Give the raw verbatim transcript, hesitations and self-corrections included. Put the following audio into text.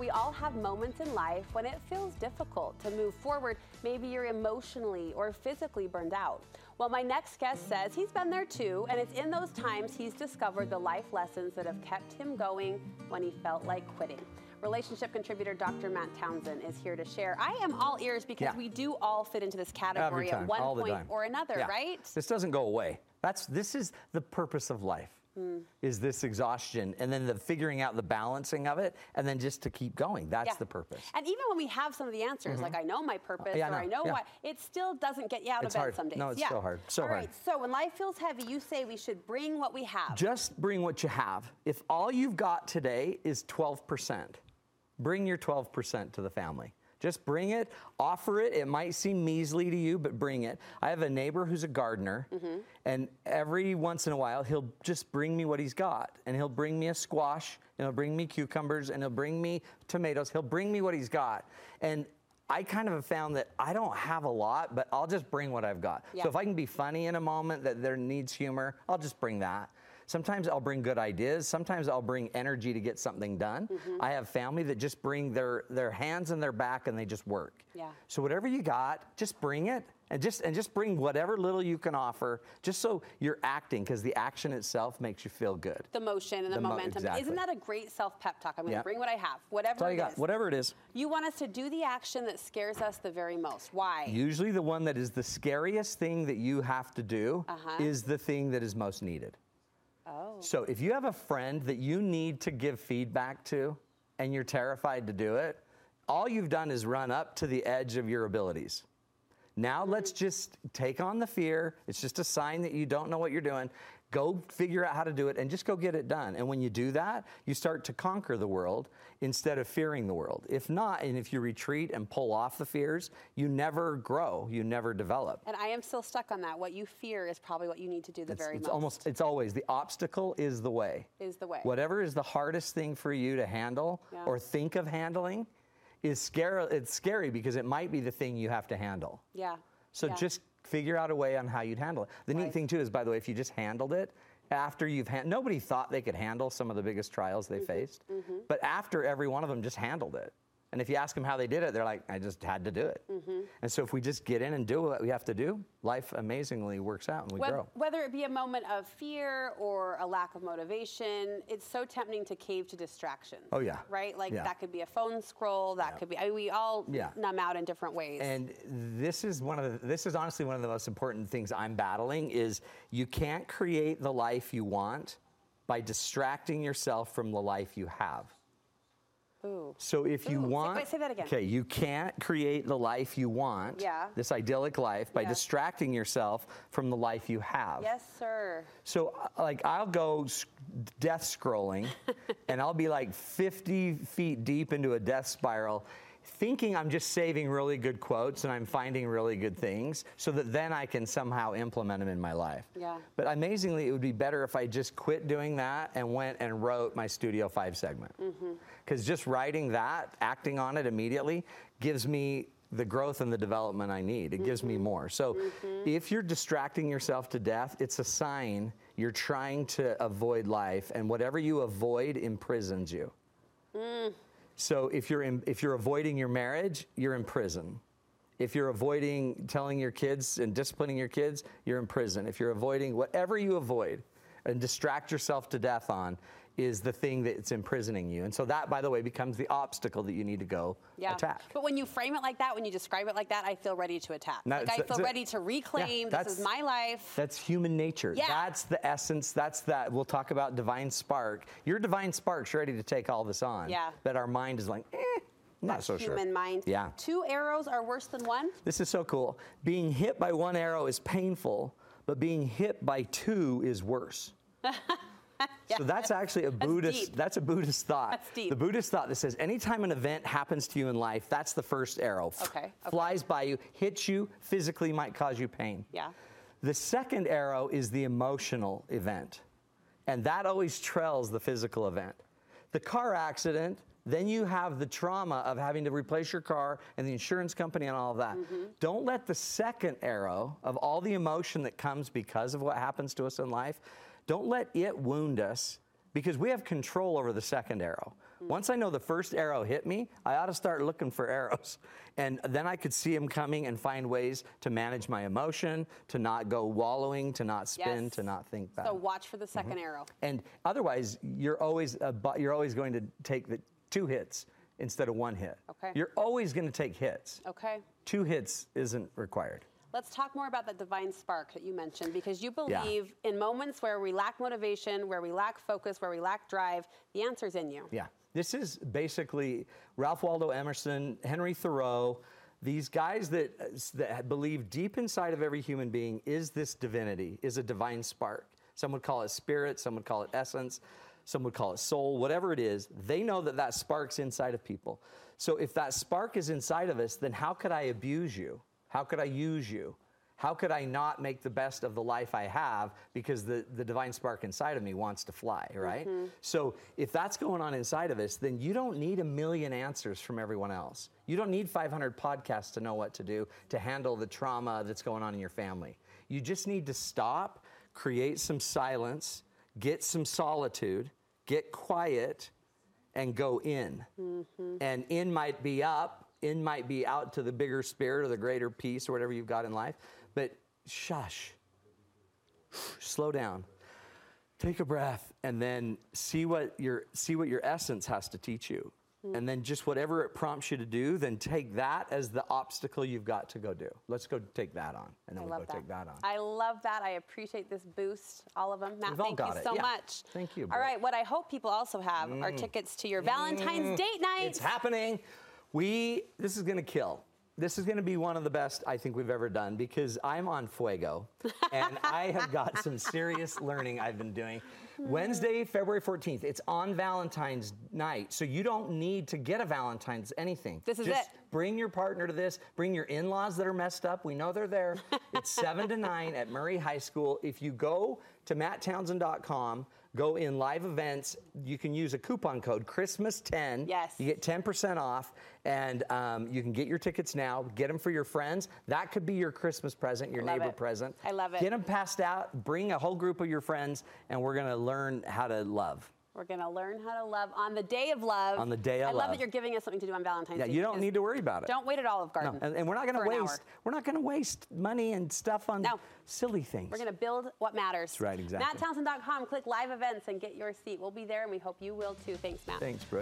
We all have moments in life when it feels difficult to move forward. Maybe you're emotionally or physically burned out. Well, my next guest says he's been there too, and it's in those times he's discovered the life lessons that have kept him going when he felt like quitting. Relationship contributor Doctor Matt Townsend is here to share. I am all ears because yeah. we do all fit into this category time, at one point or another, yeah. right? This doesn't go away. That's this is the purpose of life. Mm. Is this exhaustion, and then the figuring out the balancing of it, and then just to keep going. That's yeah. the purpose. And even when we have some of the answers, mm-hmm. like I know my purpose, uh, yeah, or no, I know yeah. why, it still doesn't get you out it's of bed hard. Some days. No, it's yeah. so hard. So all hard. Right, so when life feels heavy, you say we should bring what we have. Just bring what you have. If all you've got today is twelve percent, bring your twelve percent to the family. Just bring it, offer it. It might seem measly to you, but bring it. I have a neighbor who's a gardener, mm-hmm. and every once in a while, he'll just bring me what he's got. And he'll bring me a squash, and he'll bring me cucumbers, and he'll bring me tomatoes. He'll bring me what he's got. And I kind of have found that I don't have a lot, but I'll just bring what I've got. Yeah. So if I can be funny in a moment that there needs humor, I'll just bring that. Sometimes I'll bring good ideas. Sometimes I'll bring energy to get something done. Mm-hmm. I have family that just bring their, their hands and their back and they just work. Yeah. So whatever you got, just bring it and just and just bring whatever little you can offer, just so you're acting, because the action itself makes you feel good. The motion and the, the momentum. Mo- exactly. Isn't that a great self-pep talk? I'm going to yeah. bring what I have, whatever it got. is. Whatever it is. You want us to do the action that scares us the very most. Why? Usually the one that is the scariest thing that you have to do uh-huh. is the thing that is most needed. Oh. So if you have a friend that you need to give feedback to and you're terrified to do it, all you've done is run up to the edge of your abilities. Now mm-hmm. let's just take on the fear. It's just a sign that you don't know what you're doing. Go figure out how to do it and just go get it done. And when you do that, you start to conquer the world instead of fearing the world. If not, and if you retreat and pull off the fears, you never grow, you never develop. And I am still stuck on that. What you fear is probably what you need to do the it's, very it's most. Almost, it's always the obstacle is the way. Is the way. Whatever is the hardest thing for you to handle yeah. or think of handling is scary. It's scary because it might be the thing you have to handle. Yeah. So yeah. just figure out a way on how you'd handle it. The right. neat thing, too, is, by the way, if you just handled it, after you've ha- nobody thought they could handle some of the biggest trials they mm-hmm. faced, mm-hmm. but after every one of them just handled it. And if you ask them how they did it, they're like, I just had to do it. Mm-hmm. And so if we just get in and do what we have to do, life amazingly works out and we whether, grow. Whether it be a moment of fear or a lack of motivation, it's so tempting to cave to distractions. Oh, yeah. Right? Like yeah. that could be a phone scroll. That yeah. could be, I mean, we all yeah. numb out in different ways. And this is one of the, this is honestly one of the most important things I'm battling is you can't create the life you want by distracting yourself from the life you have. Ooh. So if Ooh. you want, wait, wait, say that again. Okay, you can't create the life you want, yeah. this idyllic life, by yeah. distracting yourself from the life you have. Yes, sir. So like I'll go death scrolling and I'll be like fifty feet deep into a death spiral thinking I'm just saving really good quotes and I'm finding really good things so that then I can somehow implement them in my life. Yeah. But amazingly, it would be better if I just quit doing that and went and wrote my Studio five segment. Because mm-hmm. just writing that, acting on it immediately, gives me the growth and the development I need. It mm-hmm. gives me more. So mm-hmm. if you're distracting yourself to death, it's a sign you're trying to avoid life, and whatever you avoid imprisons you. Mm. So if you're in, if you're avoiding your marriage, you're in prison. If you're avoiding telling your kids and disciplining your kids, you're in prison. If you're avoiding whatever you avoid and distract yourself to death on is the thing that's imprisoning you. And so that, by the way, becomes the obstacle that you need to go yeah. attack. But when you frame it like that, when you describe it like that, I feel ready to attack. No, like I feel ready to reclaim, yeah, this is my life. That's human nature. Yeah. That's the essence. That's that. We'll talk about divine spark. Your divine spark's ready to take all this on. Yeah. But our mind is like, eh. Not That's so human sure. Human mind. Yeah. Two arrows are worse than one? This is so cool. Being hit by one arrow is painful, but being hit by two is worse. Yeah, so that's, that's actually a Buddhist, that's, that's a Buddhist thought. That's deep. The Buddhist thought that says anytime an event happens to you in life, that's the first arrow. Okay. F- okay. Flies by you, hits you, physically might cause you pain. Yeah. The second arrow is the emotional event. And that always trails the physical event. The car accident, then you have the trauma of having to replace your car and the insurance company and all of that. Mm-hmm. Don't let the second arrow of all the emotion that comes because of what happens to us in life, don't let it wound us because we have control over the second arrow. Mm. Once I know the first arrow hit me, I ought to start looking for arrows. And then I could see them coming and find ways to manage my emotion, to not go wallowing, to not spin, yes. to not think back. So watch for the second mm-hmm. arrow. And otherwise, you're always uh, you're always going to take the two hits instead of one hit. Okay. You're always going to take hits. Okay. Two hits isn't required. Let's talk more about that divine spark that you mentioned, because you believe yeah. in moments where we lack motivation, where we lack focus, where we lack drive, the answer's in you. Yeah. This is basically Ralph Waldo Emerson, Henry Thoreau, these guys that, that believe deep inside of every human being is this divinity, is a divine spark. Some would call it spirit, some would call it essence, some would call it soul, whatever it is. They know that that spark's inside of people. So if that spark is inside of us, then how could I abuse you? How could I use you? How could I not make the best of the life I have, because the, the divine spark inside of me wants to fly, right? Mm-hmm. So if that's going on inside of us, then you don't need a million answers from everyone else. You don't need five hundred podcasts to know what to do to handle the trauma that's going on in your family. You just need to stop, create some silence, get some solitude, get quiet, and go in. Mm-hmm. And in might be up, in might be out to the bigger spirit or the greater peace or whatever you've got in life. But shush, slow down, take a breath, and then see what your see what your essence has to teach you. Mm. And then just whatever it prompts you to do, then take that as the obstacle you've got to go do. Let's go take that on. And then I we'll go that. take that on. I love that. I appreciate this boost, all of them. Matt, We've thank you it. so yeah. much. Thank you. Bro. All right, what I hope people also have mm. are tickets to your Valentine's mm. date night. It's happening. We, this is going to kill. This is going to be one of the best I think we've ever done, because I'm on fuego and I have got some serious learning I've been doing. Wednesday, February fourteenth, it's on Valentine's night, so you don't need to get a Valentine's anything. This is it. Just bring your partner to this. Bring your in-laws that are messed up. We know they're there. It's seven to nine at Murray High School. If you go to matt townsend dot com, go in live events. You can use a coupon code, Christmas ten. Yes. You get ten percent off, and um, you can get your tickets now. Get them for your friends. That could be your Christmas present, your neighbor it. present. I love it. Get them passed out. Bring a whole group of your friends, and we're going to learn how to love. We're going to learn how to love on the day of love. On the day of love. I love that you're giving us something to do on Valentine's Day. Yeah, you don't need to worry about it. Don't wait at Olive Garden. No. And, and we're not going to waste we're not going to waste money and stuff on no. silly things. We're going to build what matters. That's right, exactly. matt townsend dot com, click live events and get your seat. We'll be there, and we hope you will too. Thanks, Matt. Thanks, bro.